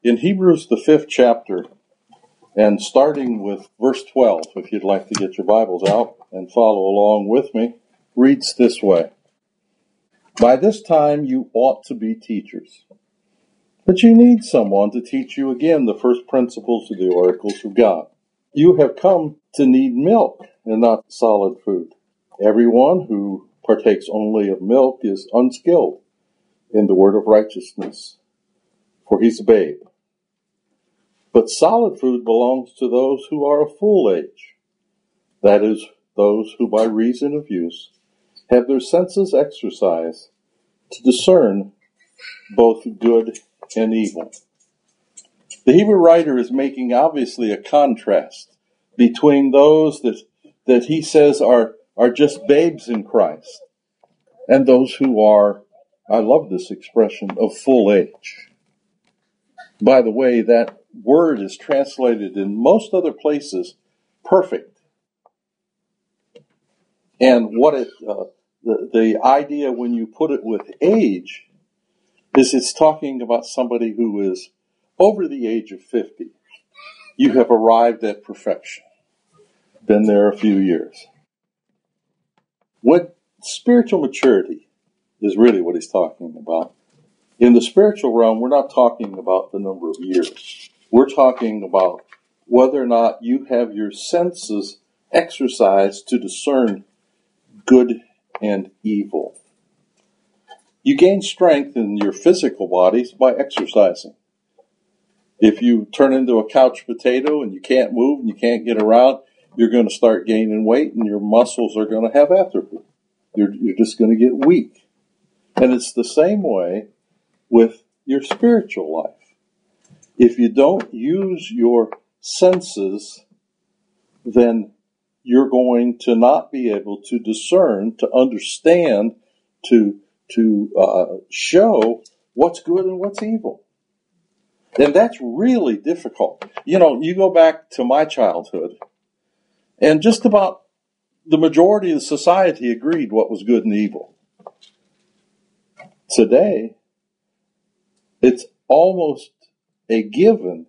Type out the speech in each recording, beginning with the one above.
In Hebrews, the 5th chapter, and starting with verse 12, if you'd like to get your Bibles out and follow along with me, reads this way. By this time you ought to be teachers, but you need someone to teach you again the first principles of the oracles of God. You have come to need milk and not solid food. Everyone who partakes only of milk is unskilled in the word of righteousness, for he's a babe. But solid food belongs to those who are of full age, that is, those who by reason of use have their senses exercised to discern both good and evil. The Hebrew writer is making obviously a contrast between those that he says are just babes in Christ and those who are, I love this expression, of full age. By the way, that word is translated in most other places perfect. And what it the idea when you put it with age is it's talking about somebody who is over the age of 50. You have arrived at perfection. Been there a few years. What spiritual maturity is really what he's talking about. In the spiritual realm, we're not talking about the number of years. We're talking about whether or not you have your senses exercised to discern good and evil. You gain strength in your physical bodies by exercising. If you turn into a couch potato and you can't move and you can't get around, you're going to start gaining weight and your muscles are going to have atrophy. You're just going to get weak. And it's the same way with your spiritual life. If you don't use your senses, then you're going to not be able to discern, to understand, to show what's good and what's evil. And that's really difficult. You know, you go back to my childhood, and just about the majority of society agreed what was good and evil. Today, it's almost a given.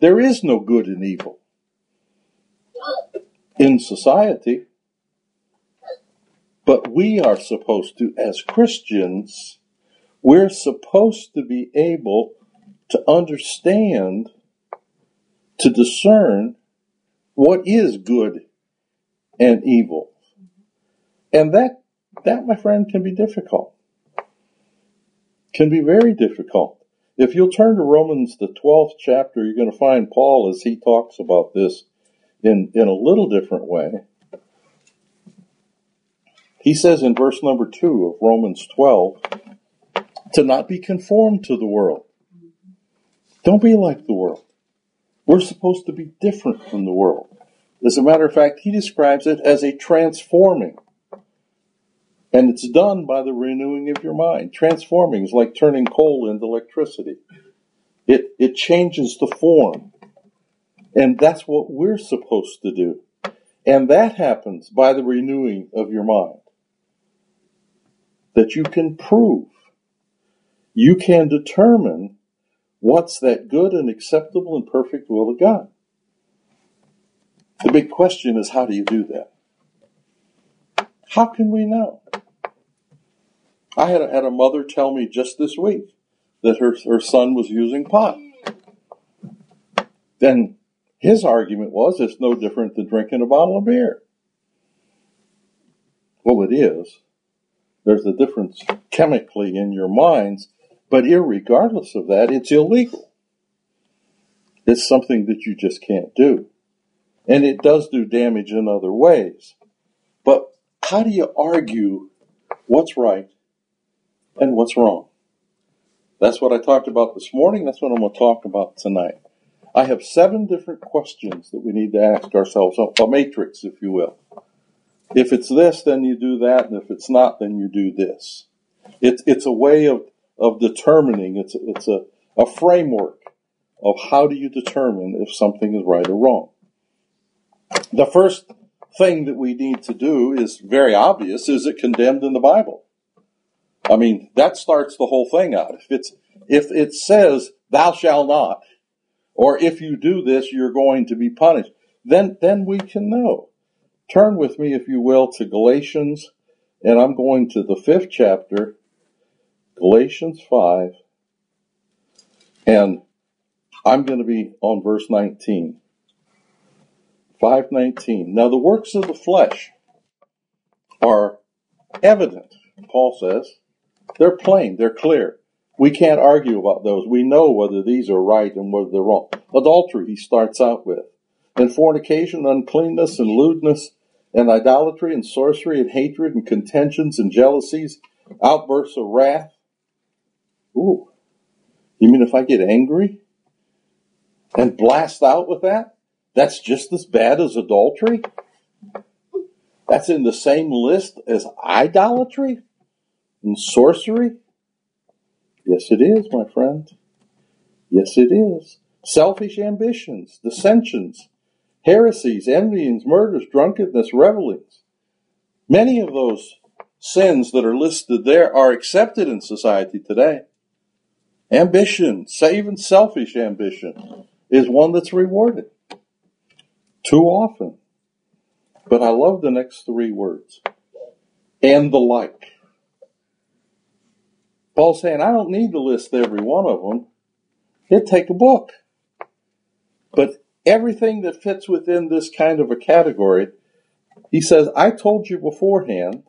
There is no good and evil in society. But we are supposed to, as Christians, we're supposed to be able to understand, to discern what is good and evil. And that, my friend, can be difficult. Can be very difficult. If you'll turn to Romans, the 12th chapter, you're going to find Paul as he talks about this in a little different way. He says in verse number 2 of Romans 12, to not be conformed to the world. Don't be like the world. We're supposed to be different from the world. As a matter of fact, he describes it as a transforming. And it's done by the renewing of your mind. Transforming is like turning coal into electricity. It changes the form. And that's what we're supposed to do. And that happens by the renewing of your mind. That you can prove, you can determine what's that good and acceptable and perfect will of God. The big question is, how do you do that? How can we know? I had a mother tell me just this week that her son was using pot. Then his argument was, it's no different than drinking a bottle of beer. Well, it is. There's a difference chemically in your minds, but irregardless of that, it's illegal. It's something that you just can't do. And it does do damage in other ways. But how do you argue what's right and what's wrong? That's what I talked about this morning. That's what I'm going to talk about tonight. I have 7 different questions that we need to ask ourselves, a matrix, if you will. If it's this, then you do that, and if it's not, then you do this. It's a way of determining, it's a framework of how do you determine if something is right or wrong. The first thing that we need to do is very obvious. Is it condemned in the Bible? I mean, that starts the whole thing out. If it says, thou shalt not, or if you do this, you're going to be punished, then we can know. Turn with me, if you will, to Galatians, and I'm going to the 5th chapter, Galatians 5, and I'm going to be on verse 19. 5:19. Now the works of the flesh are evident, Paul says. They're plain, they're clear. We can't argue about those. We know whether these are right and whether they're wrong. Adultery, he starts out with. And fornication, uncleanness, and lewdness, and idolatry, and sorcery, and hatred, and contentions, and jealousies, outbursts of wrath. Ooh, you mean if I get angry and blast out with that? That's just as bad as adultery? That's in the same list as idolatry and sorcery? Yes, it is, my friend. Yes, it is. Selfish ambitions, dissensions, heresies, envyings, murders, drunkenness, revelings. Many of those sins that are listed there are accepted in society today. Ambition, even selfish ambition, is one that's rewarded too often. But I love the next three words. And the like. Paul's saying, I don't need to list every one of them. It'd take a book. But everything that fits within this kind of a category, he says, I told you beforehand,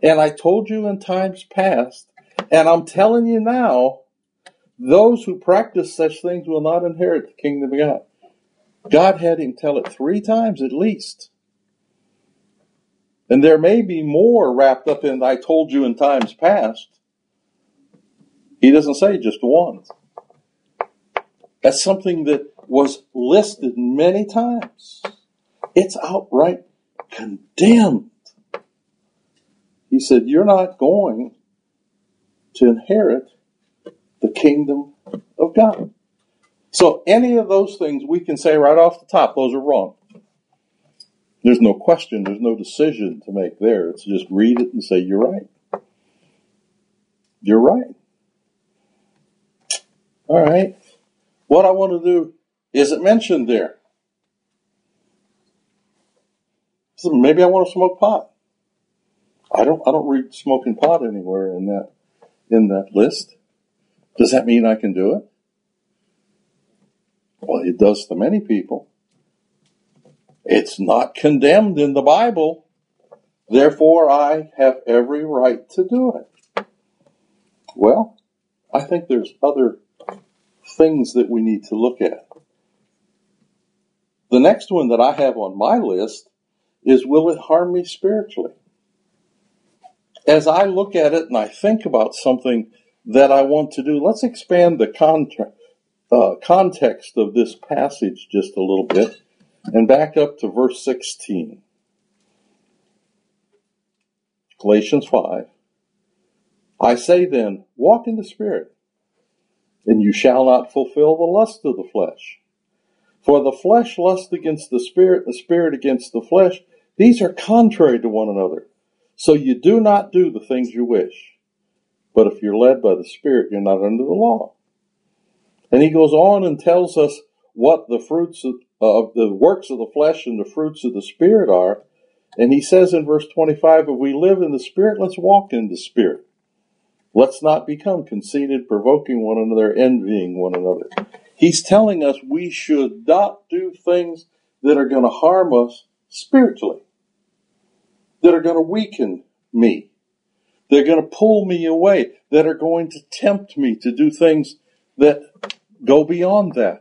and I told you in times past, and I'm telling you now, those who practice such things will not inherit the kingdom of God. God had him tell it 3 times at least. And there may be more wrapped up in I told you in times past. He doesn't say just one. That's something that was listed many times. It's outright condemned. He said, you're not going to inherit the kingdom of God. So any of those things we can say right off the top, those are wrong. There's no question, there's no decision to make there. It's just read it and say, you're right. You're right. All right. What I want to do isn't mentioned there. So maybe I want to smoke pot. I don't read smoking pot anywhere in that list. Does that mean I can do it? Well, it does to many people. It's not condemned in the Bible. Therefore, I have every right to do it. Well, I think there's other things that we need to look at. The next one that I have on my list is, will it harm me spiritually? As I look at it and I think about something that I want to do, let's expand the context of this passage just a little bit and back up to verse 16. Galatians 5. I say then, walk in the Spirit, and you shall not fulfill the lust of the flesh. For the flesh lusts against the Spirit, the Spirit against the flesh. These are contrary to one another. So you do not do the things you wish. But if you're led by the Spirit, you're not under the law. And he goes on and tells us what the fruits of the works of the flesh and the fruits of the Spirit are. And he says in verse 25, if we live in the Spirit, let's walk in the Spirit. Let's not become conceited, provoking one another, envying one another. He's telling us we should not do things that are going to harm us spiritually, that are going to weaken me, that are going to pull me away, that are going to tempt me to do things that go beyond that.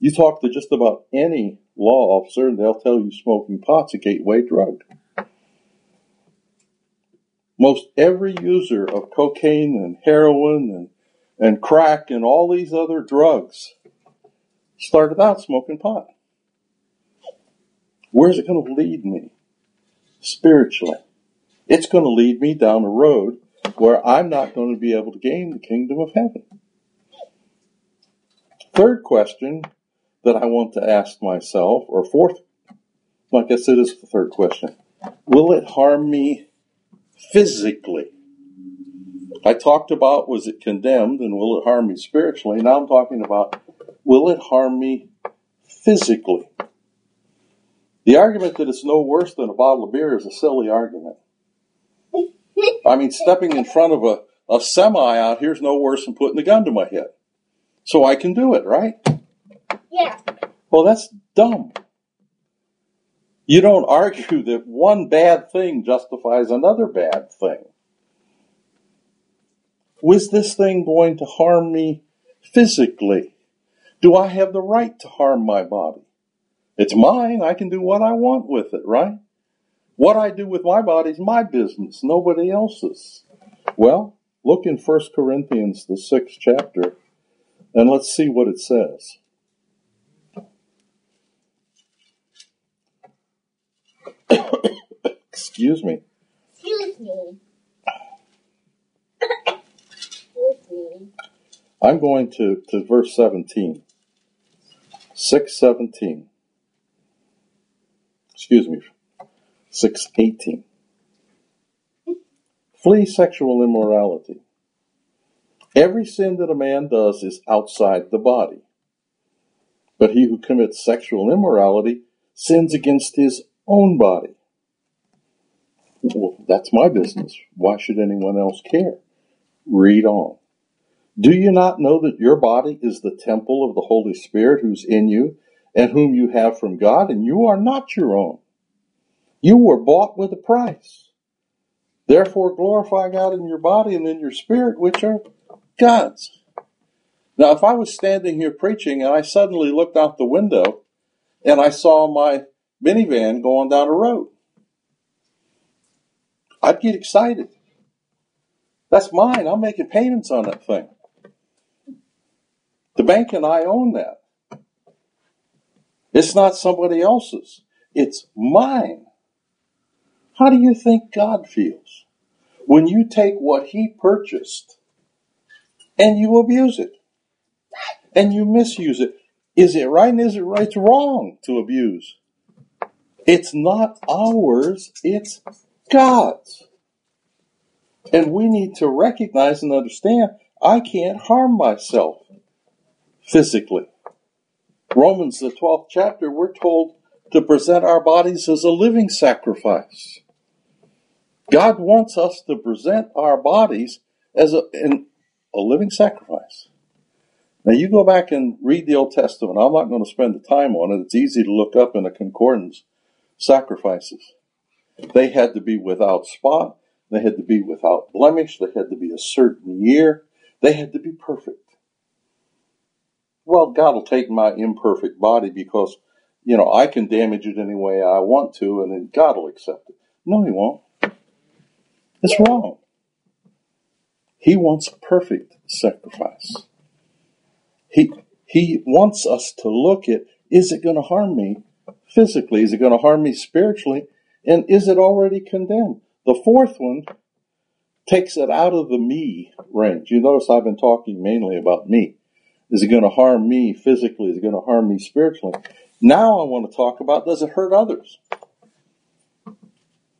You talk to just about any law officer, and they'll tell you smoking pot's a gateway drug. Most every user of cocaine and heroin and crack and all these other drugs started out smoking pot. Where's it going to lead me spiritually? It's going to lead me down a road where I'm not going to be able to gain the kingdom of heaven. Third question that I want to ask myself, or fourth, I guess it is the third question. Will it harm me physically? I talked about, was it condemned and will it harm me spiritually? Now I'm talking about, will it harm me physically? The argument that it's no worse than a bottle of beer is a silly argument. I mean, stepping in front of a semi out here is no worse than putting a gun to my head. So I can do it, right? Yeah. Well, that's dumb. You don't argue that one bad thing justifies another bad thing. Was this thing going to harm me physically? Do I have the right to harm my body? It's mine. I can do what I want with it, right? What I do with my body is my business, nobody else's. Well, look in 1 Corinthians, the 6th chapter, and let's see what it says. Excuse me. Excuse me. I'm going to verse 17. 6:17. Excuse me. 6:18. Flee sexual immorality. Every sin that a man does is outside the body. But he who commits sexual immorality sins against his own body. Well, that's my business. Why should anyone else care? Read on. Do you not know that your body is the temple of the Holy Spirit who's in you and whom you have from God, and you are not your own? You were bought with a price. Therefore glorify God in your body and in your spirit, which are God's. Now, if I was standing here preaching and I suddenly looked out the window and I saw my minivan going down a road, I'd get excited. That's mine. I'm making payments on that thing. The bank and I own that. It's not somebody else's. It's mine. How do you think God feels when you take what He purchased and you abuse it and you misuse it? Is it right and is it right? It's wrong to abuse. It's not ours. It's God's. And we need to recognize and understand, I can't harm myself physically. Romans, the 12th chapter, we're told to present our bodies as a living sacrifice. God wants us to present our bodies as a living sacrifice. Now you go back and read the Old Testament. I'm not going to spend the time on it. It's easy to look up in a concordance. Sacrifices. They had to be without spot. They had to be without blemish. They had to be a certain year. They had to be perfect. Well, God will take my imperfect body because, you know, I can damage it any way I want to, and then God will accept it. No, He won't. It's wrong. He wants a perfect sacrifice. He wants us to look at, is it going to harm me physically? Is it going to harm me spiritually? And is it already condemned? The fourth one takes it out of the me range. You notice I've been talking mainly about me. Is it going to harm me physically? Is it going to harm me spiritually? Now I want to talk about, does it hurt others?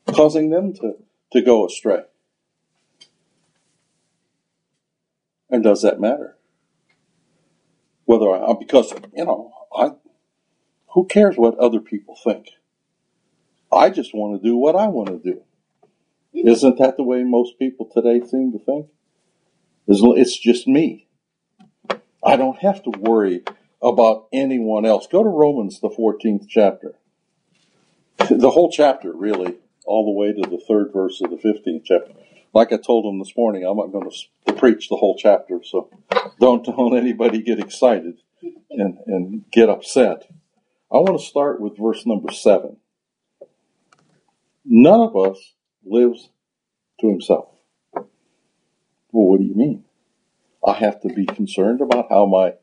Causing them to go astray. And does that matter? Because, you know, who cares what other people think? I just want to do what I want to do. Isn't that the way most people today seem to think? It's just me. I don't have to worry about anyone else. Go to Romans, the 14th chapter. The whole chapter, really, all the way to the third verse of the 15th chapter. Like I told them this morning, I'm not going to preach the whole chapter, so don't anybody get excited and get upset. I want to start with verse number 7. None of us lives to himself. Well, what do you mean? I have to be concerned about how my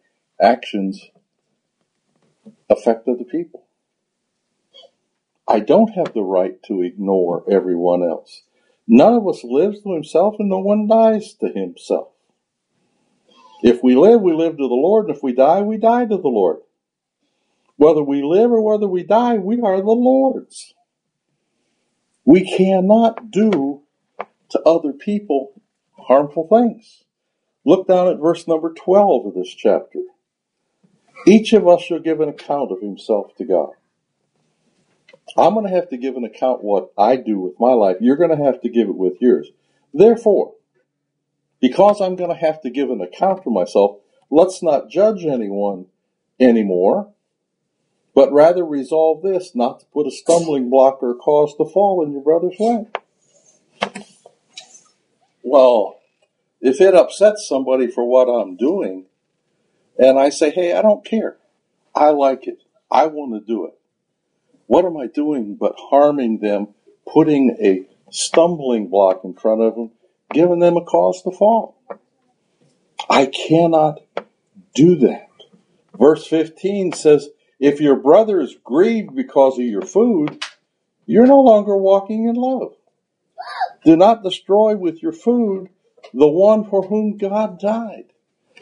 actions affect other people. I don't have the right to ignore everyone else. None of us lives to himself, and no one dies to himself. If we live, we live to the Lord, and if we die to the Lord. Whether we live or whether we die, we are the Lord's. We cannot do to other people harmful things. Look down at verse number 12 of this chapter. Each of us shall give an account of himself to God. I'm going to have to give an account what I do with my life. You're going to have to give it with yours. Therefore, because I'm going to have to give an account for myself, let's not judge anyone anymore, but rather resolve this, not to put a stumbling block or cause to fall in your brother's way. Well, if it upsets somebody for what I'm doing, and I say, hey, I don't care. I like it. I want to do it. What am I doing but harming them, putting a stumbling block in front of them, giving them a cause to fall? I cannot do that. Verse 15 says, if your brother is grieved because of your food, you're no longer walking in love. Do not destroy with your food the one for whom God died.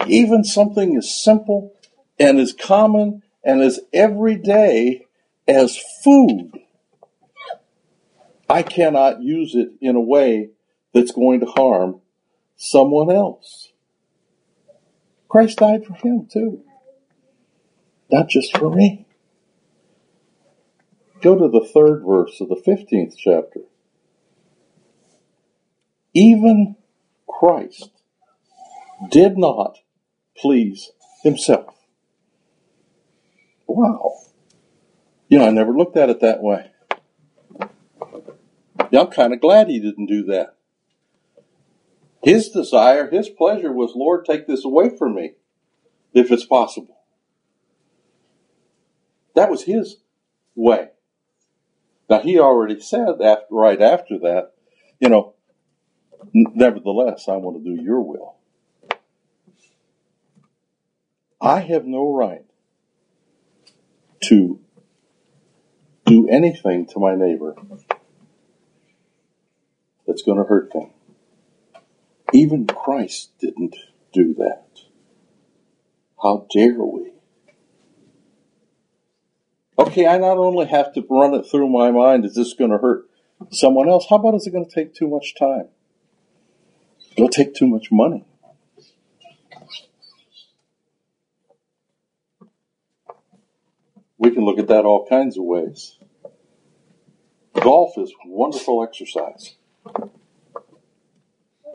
Even something as simple and as common and as everyday as food, I cannot use it in a way that's going to harm someone else. Christ died for him too, not just for me. Go to the third verse of the 15th chapter. Even Christ did not please himself. Wow. I never looked at it that way. I'm kind of glad he didn't do that. His desire, his pleasure was, Lord, take this away from me, if it's possible. That was his way. Now, he already said right after that, nevertheless, I want to do your will. I have no right to do anything to my neighbor that's going to hurt them. Even Christ didn't do that. How dare we? Okay, I not only have to run it through my mind, is this going to hurt someone else? How about is it going to take too much time? It'll take too much money. We can look at that all kinds of ways. Golf is wonderful exercise.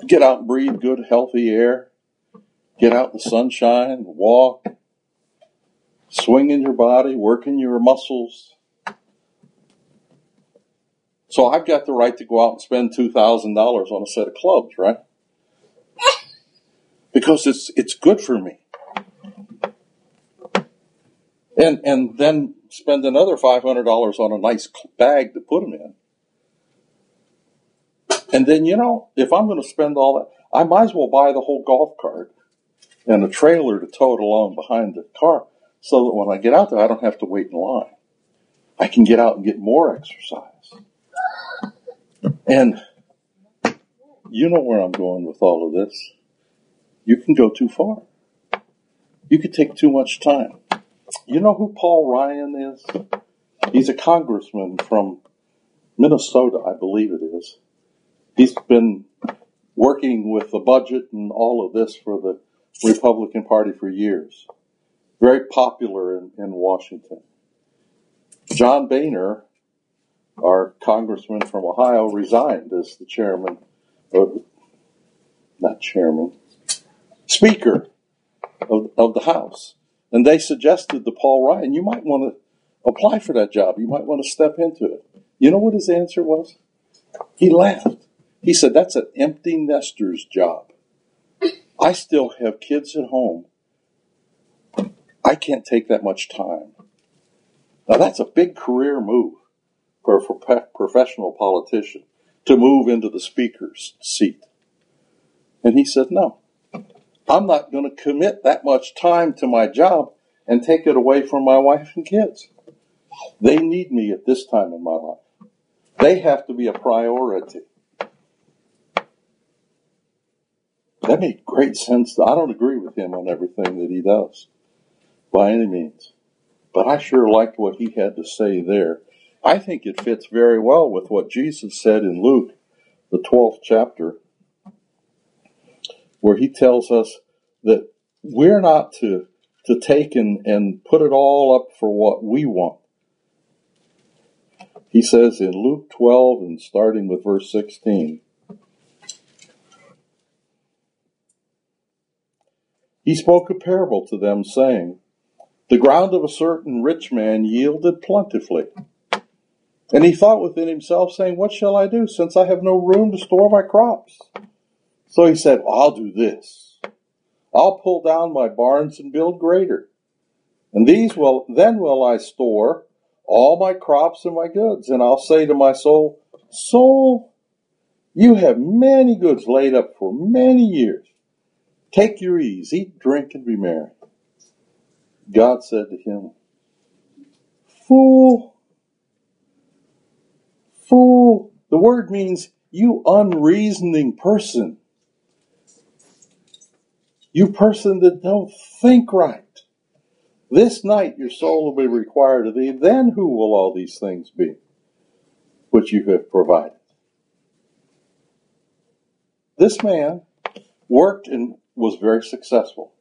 Get out and breathe good, healthy air. Get out in the sunshine, walk. Swing in your body, work in your muscles. So I've got the right to go out and spend $2,000 on a set of clubs, right? Because it's good for me. And then spend another $500 on a nice bag to put them in. And then, if I'm going to spend all that, I might as well buy the whole golf cart and a trailer to tow it along behind the car so that when I get out there, I don't have to wait in line. I can get out and get more exercise. And you know where I'm going with all of this. You can go too far. You could take too much time. You know who Paul Ryan is? He's a congressman from Minnesota, I believe it is. He's been working with the budget and all of this for the Republican Party for years. Very popular in Washington. John Boehner, our congressman from Ohio, resigned as the Speaker of the House. And they suggested to Paul Ryan, you might want to apply for that job. You might want to step into it. You know what his answer was? He laughed. He said, that's an empty nester's job. I still have kids at home. I can't take that much time. Now, that's a big career move for a professional politician to move into the speaker's seat. And he said, no. I'm not going to commit that much time to my job and take it away from my wife and kids. They need me at this time in my life. They have to be a priority. That made great sense. I don't agree with him on everything that he does, by any means. But I sure liked what he had to say there. I think it fits very well with what Jesus said in Luke, the 12th chapter. where he tells us that we're not to take and put it all up for what we want. He says in Luke 12 and starting with verse 16, he spoke a parable to them, saying, the ground of a certain rich man yielded plentifully. And he thought within himself, saying, what shall I do, since I have no room to store my crops? So he said, I'll do this. I'll pull down my barns and build greater. And these will I store all my crops and my goods. And I'll say to my soul, soul, you have many goods laid up for many years. Take your ease, eat, drink, and be merry. God said to him, fool, fool. The word means you unreasoning person. You person that don't think right. This night your soul will be required of thee. Then who will all these things be which you have provided? This man worked and was very successful.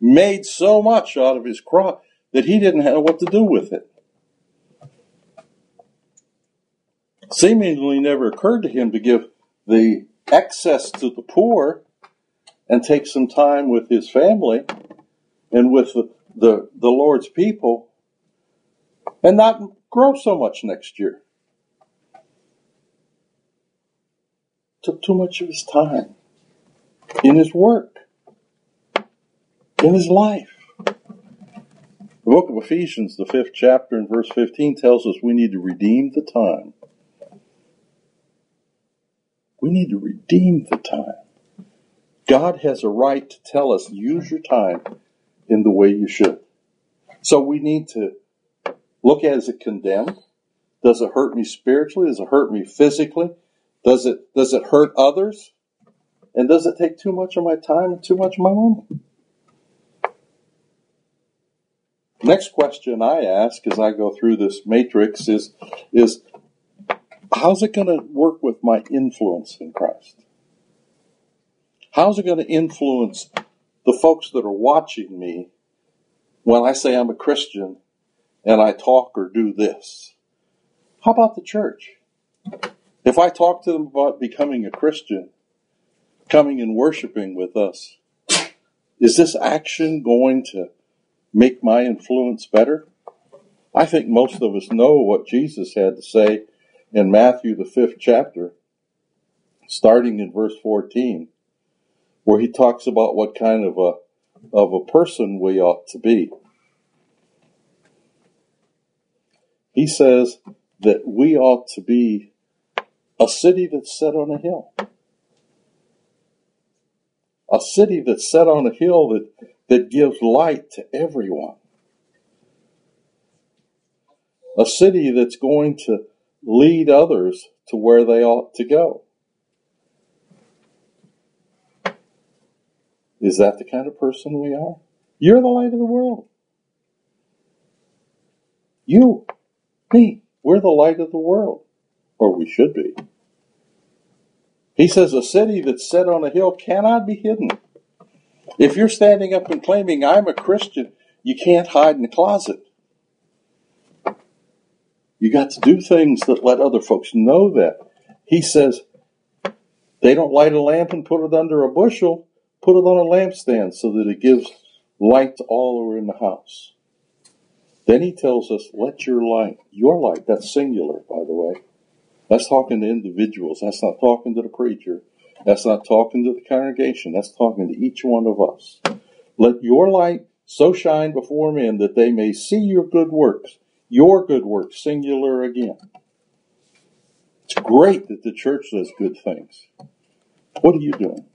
Made so much out of his crop that he didn't know what to do with it. Seemingly never occurred to him to give the excess to the poor and take some time with his family and with the Lord's people and not grow so much next year. Took too much of his time in his work, in his life. The book of Ephesians, the 5th chapter and verse 15 tells us we need to redeem the time. We need to redeem the time. God has a right to tell us, use your time in the way you should. So we need to look at, is it condemned? Does it hurt me spiritually? Does it hurt me physically? Does it hurt others? And does it take too much of my time and too much of my money? Next question I ask as I go through this matrix is how's it going to work with my influence in Christ? How's it going to influence the folks that are watching me when I say I'm a Christian and I talk or do this? How about the church? If I talk to them about becoming a Christian, coming and worshiping with us, is this action going to make my influence better? I think most of us know what Jesus had to say in Matthew, the 5th chapter, starting in verse 14, where he talks about what kind of a person we ought to be. He says that we ought to be a city that's set on a hill. A city that's set on a hill that gives light to everyone. A city that's going to lead others to where they ought to go. Is that the kind of person we are? You're the light of the world. You, me, we're the light of the world. Or we should be. He says a city that's set on a hill cannot be hidden. If you're standing up and claiming, I'm a Christian, you can't hide in the closet. You got to do things that let other folks know that. He says, they don't light a lamp and put it under a bushel, put it on a lampstand so that it gives light to all who are in the house. Then he tells us, let your light, that's singular, by the way. That's talking to individuals. That's not talking to the preacher. That's not talking to the congregation. That's talking to each one of us. Let your light so shine before men that they may see your good works, singular again. It's great that the church does good things. What are you doing?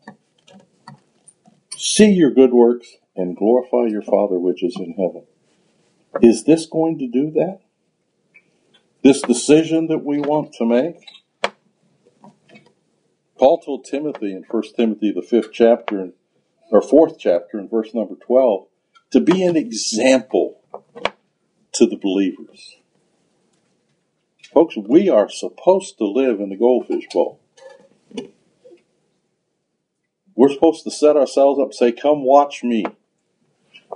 See your good works and glorify your Father which is in heaven. Is this going to do that? This decision that we want to make? Paul told Timothy in 1 Timothy, the 5th chapter, or 4th chapter, in verse number 12, to be an example to the believers. Folks, we are supposed to live in the goldfish bowl. We're supposed to set ourselves up and say, come watch me.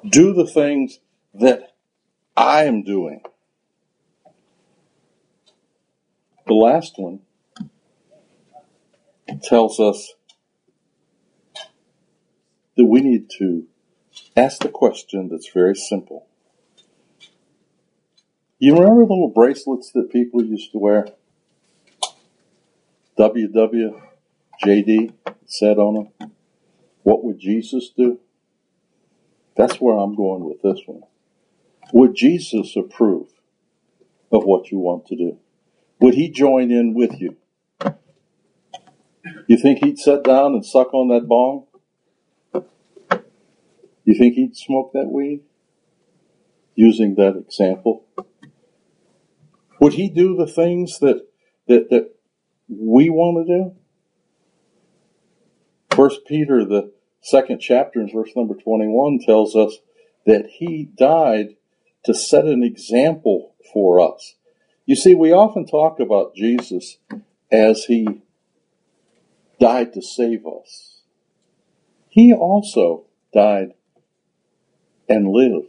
Do the things that I am doing. The last one tells us that we need to ask the question that's very simple. You remember the little bracelets that people used to wear? WWJD said on them, what would Jesus do? That's where I'm going with this one. Would Jesus approve of what you want to do? Would he join in with you? You think he'd sit down and suck on that bong? You think he'd smoke that weed? Using that example. Would he do the things that we want to do? 1 Peter, the second chapter, in verse number 21, tells us that he died to set an example for us. You see, we often talk about Jesus as he died to save us. He also died and lived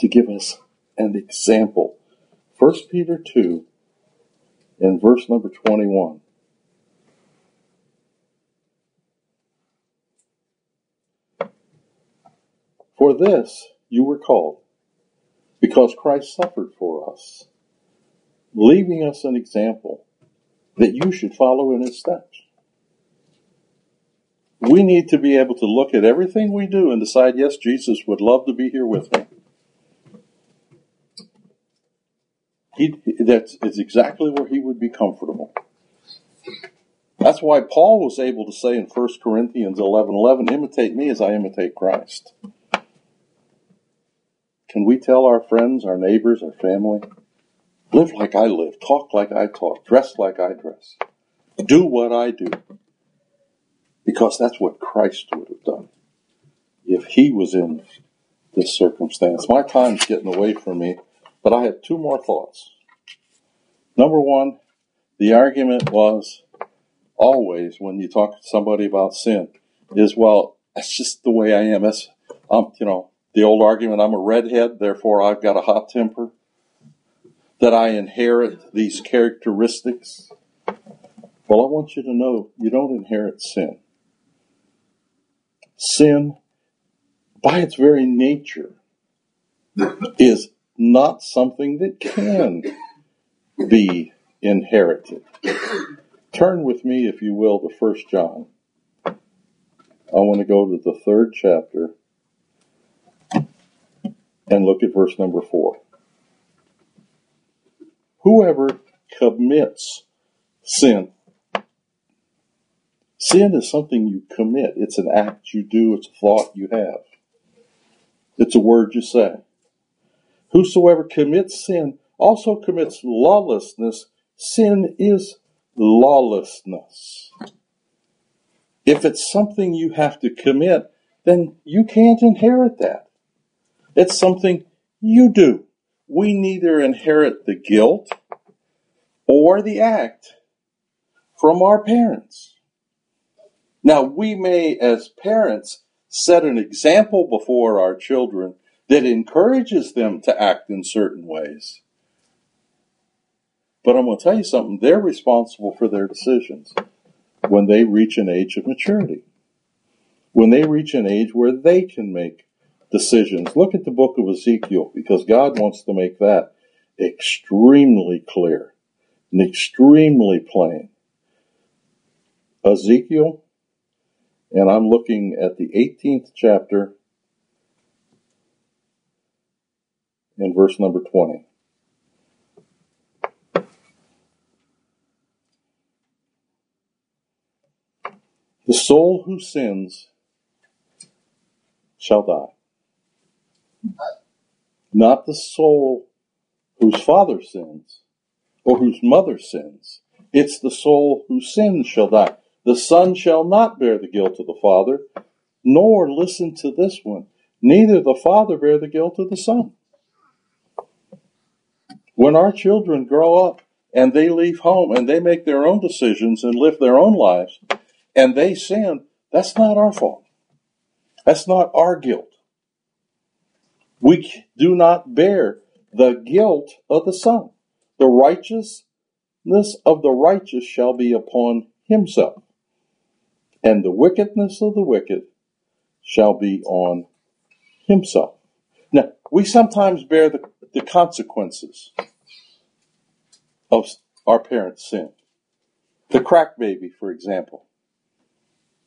to give us an example. 1 Peter 2, in verse number 21. For this you were called, because Christ suffered for us, leaving us an example that you should follow in his steps. We need to be able to look at everything we do and decide, yes, Jesus would love to be here with me. That's exactly where he would be comfortable. That's why Paul was able to say in 1 Corinthians 11:11, imitate me as I imitate Christ. Can we tell our friends, our neighbors, our family, live like I live, talk like I talk, dress like I dress, do what I do? Because that's what Christ would have done if he was in this circumstance. My time's getting away from me. But I had two more thoughts. Number one, the argument was always when you talk to somebody about sin is, well, that's just the way I am. That's, the old argument, I'm a redhead, therefore I've got a hot temper, that I inherit these characteristics. Well, I want you to know you don't inherit sin. Sin, by its very nature, is not something that can be inherited. Turn with me, if you will, to 1 John. I want to go to the third chapter and look at verse number 4. Whoever commits sin. Sin is something you commit. It's an act you do. It's a thought you have. It's a word you say. Whosoever commits sin also commits lawlessness. Sin is lawlessness. If it's something you have to commit, then you can't inherit that. It's something you do. We neither inherit the guilt or the act from our parents. Now, we may, as parents, set an example before our children that encourages them to act in certain ways. But I'm going to tell you something. They're responsible for their decisions when they reach an age of maturity. When they reach an age where they can make decisions. Look at the book of Ezekiel, because God wants to make that extremely clear and extremely plain. Ezekiel, and I'm looking at the 18th chapter, in verse number 20. The soul who sins shall die. Not the soul whose father sins or whose mother sins. It's the soul who sins shall die. The son shall not bear the guilt of the father, nor, listen to this one, neither the father bear the guilt of the son. When our children grow up and they leave home and they make their own decisions and live their own lives and they sin, That's not our fault. That's not our guilt. We do not bear the guilt of the Son. The righteousness of the righteous shall be upon himself, and the wickedness of the wicked shall be on himself. Now, we sometimes bear the consequences of our parents' sin. The crack baby, for example.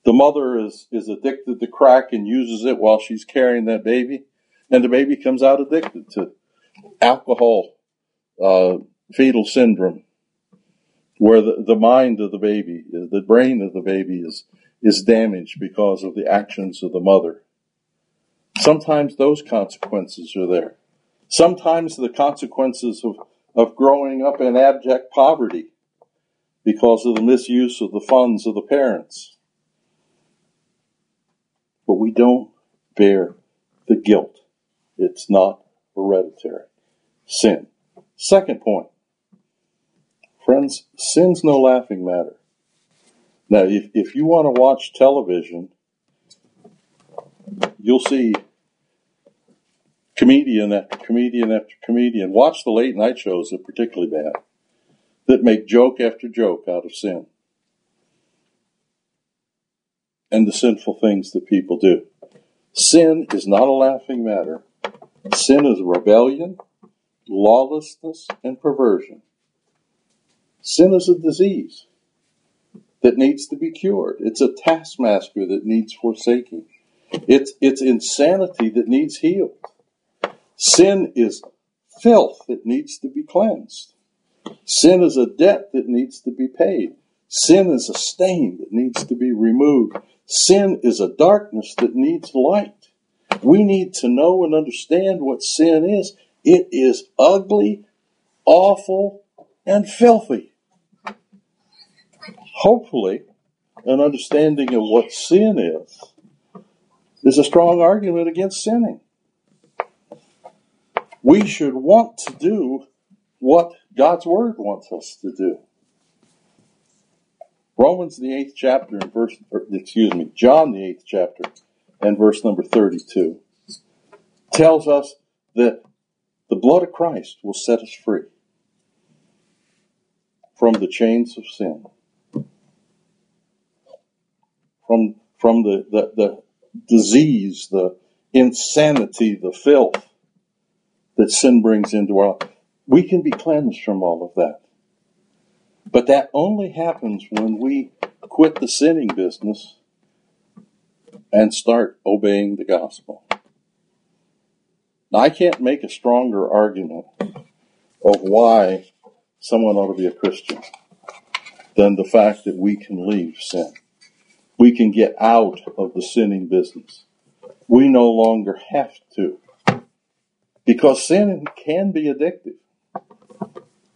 The mother is addicted to crack and uses it while she's carrying that baby, and the baby comes out addicted to alcohol, fetal syndrome, where the mind of the baby, the brain of the baby is damaged because of the actions of the mother. Sometimes those consequences are there. Sometimes the consequences of growing up in abject poverty because of the misuse of the funds of the parents. But we don't bear the guilt. It's not hereditary. Sin. Second point. Friends, sin's no laughing matter. Now, if you want to watch television, you'll see comedian after comedian after comedian. Watch the late night shows that are particularly bad, that make joke after joke out of sin and the sinful things that people do. Sin is not a laughing matter. Sin is rebellion, lawlessness, and perversion. Sin is a disease that needs to be cured. It's a taskmaster that needs forsaking. It's insanity that needs healed. Sin is filth that needs to be cleansed. Sin is a debt that needs to be paid. Sin is a stain that needs to be removed. Sin is a darkness that needs light. We need to know and understand what sin is. It is ugly, awful, and filthy. Hopefully, an understanding of what sin is a strong argument against sinning. We should want to do what God's Word wants us to do. Romans the 8th chapter and John the 8th chapter and verse number 32 tells us that the blood of Christ will set us free from the chains of sin, from the disease, the insanity, the filth that sin brings into our life. We can be cleansed from all of that. But that only happens when we quit the sinning business and start obeying the gospel. Now, I can't make a stronger argument of why someone ought to be a Christian than the fact that we can leave sin. We can get out of the sinning business. We no longer have to. Because sin can be addictive.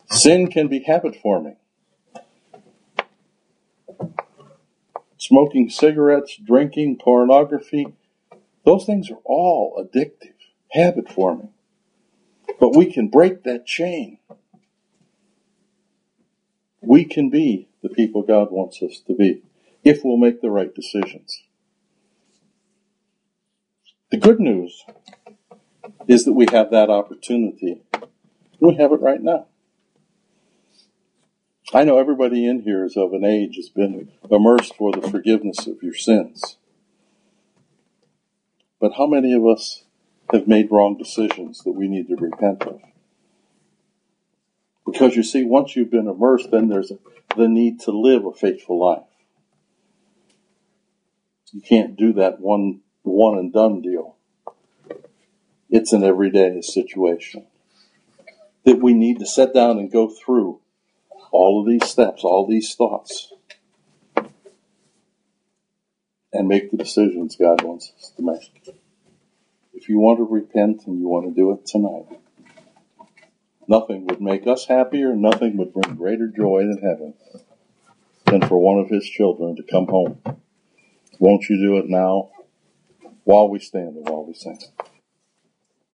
Sin can be habit-forming. Smoking cigarettes, drinking, pornography, those things are all addictive, habit-forming. But we can break that chain. We can be the people God wants us to be, if we'll make the right decisions. The good news is that we have that opportunity. We have it right now. I know everybody in here is of an age has been immersed for the forgiveness of your sins. But how many of us have made wrong decisions that we need to repent of? Because you see, once you've been immersed, then there's the need to live a faithful life. You can't do that one and done deal. It's an everyday situation that we need to sit down and go through all of these steps, all these thoughts, and make the decisions God wants us to make. If you want to repent and you want to do it tonight, nothing would make us happier, nothing would bring greater joy in heaven than for one of his children to come home. Won't you do it now while we stand and while we sing?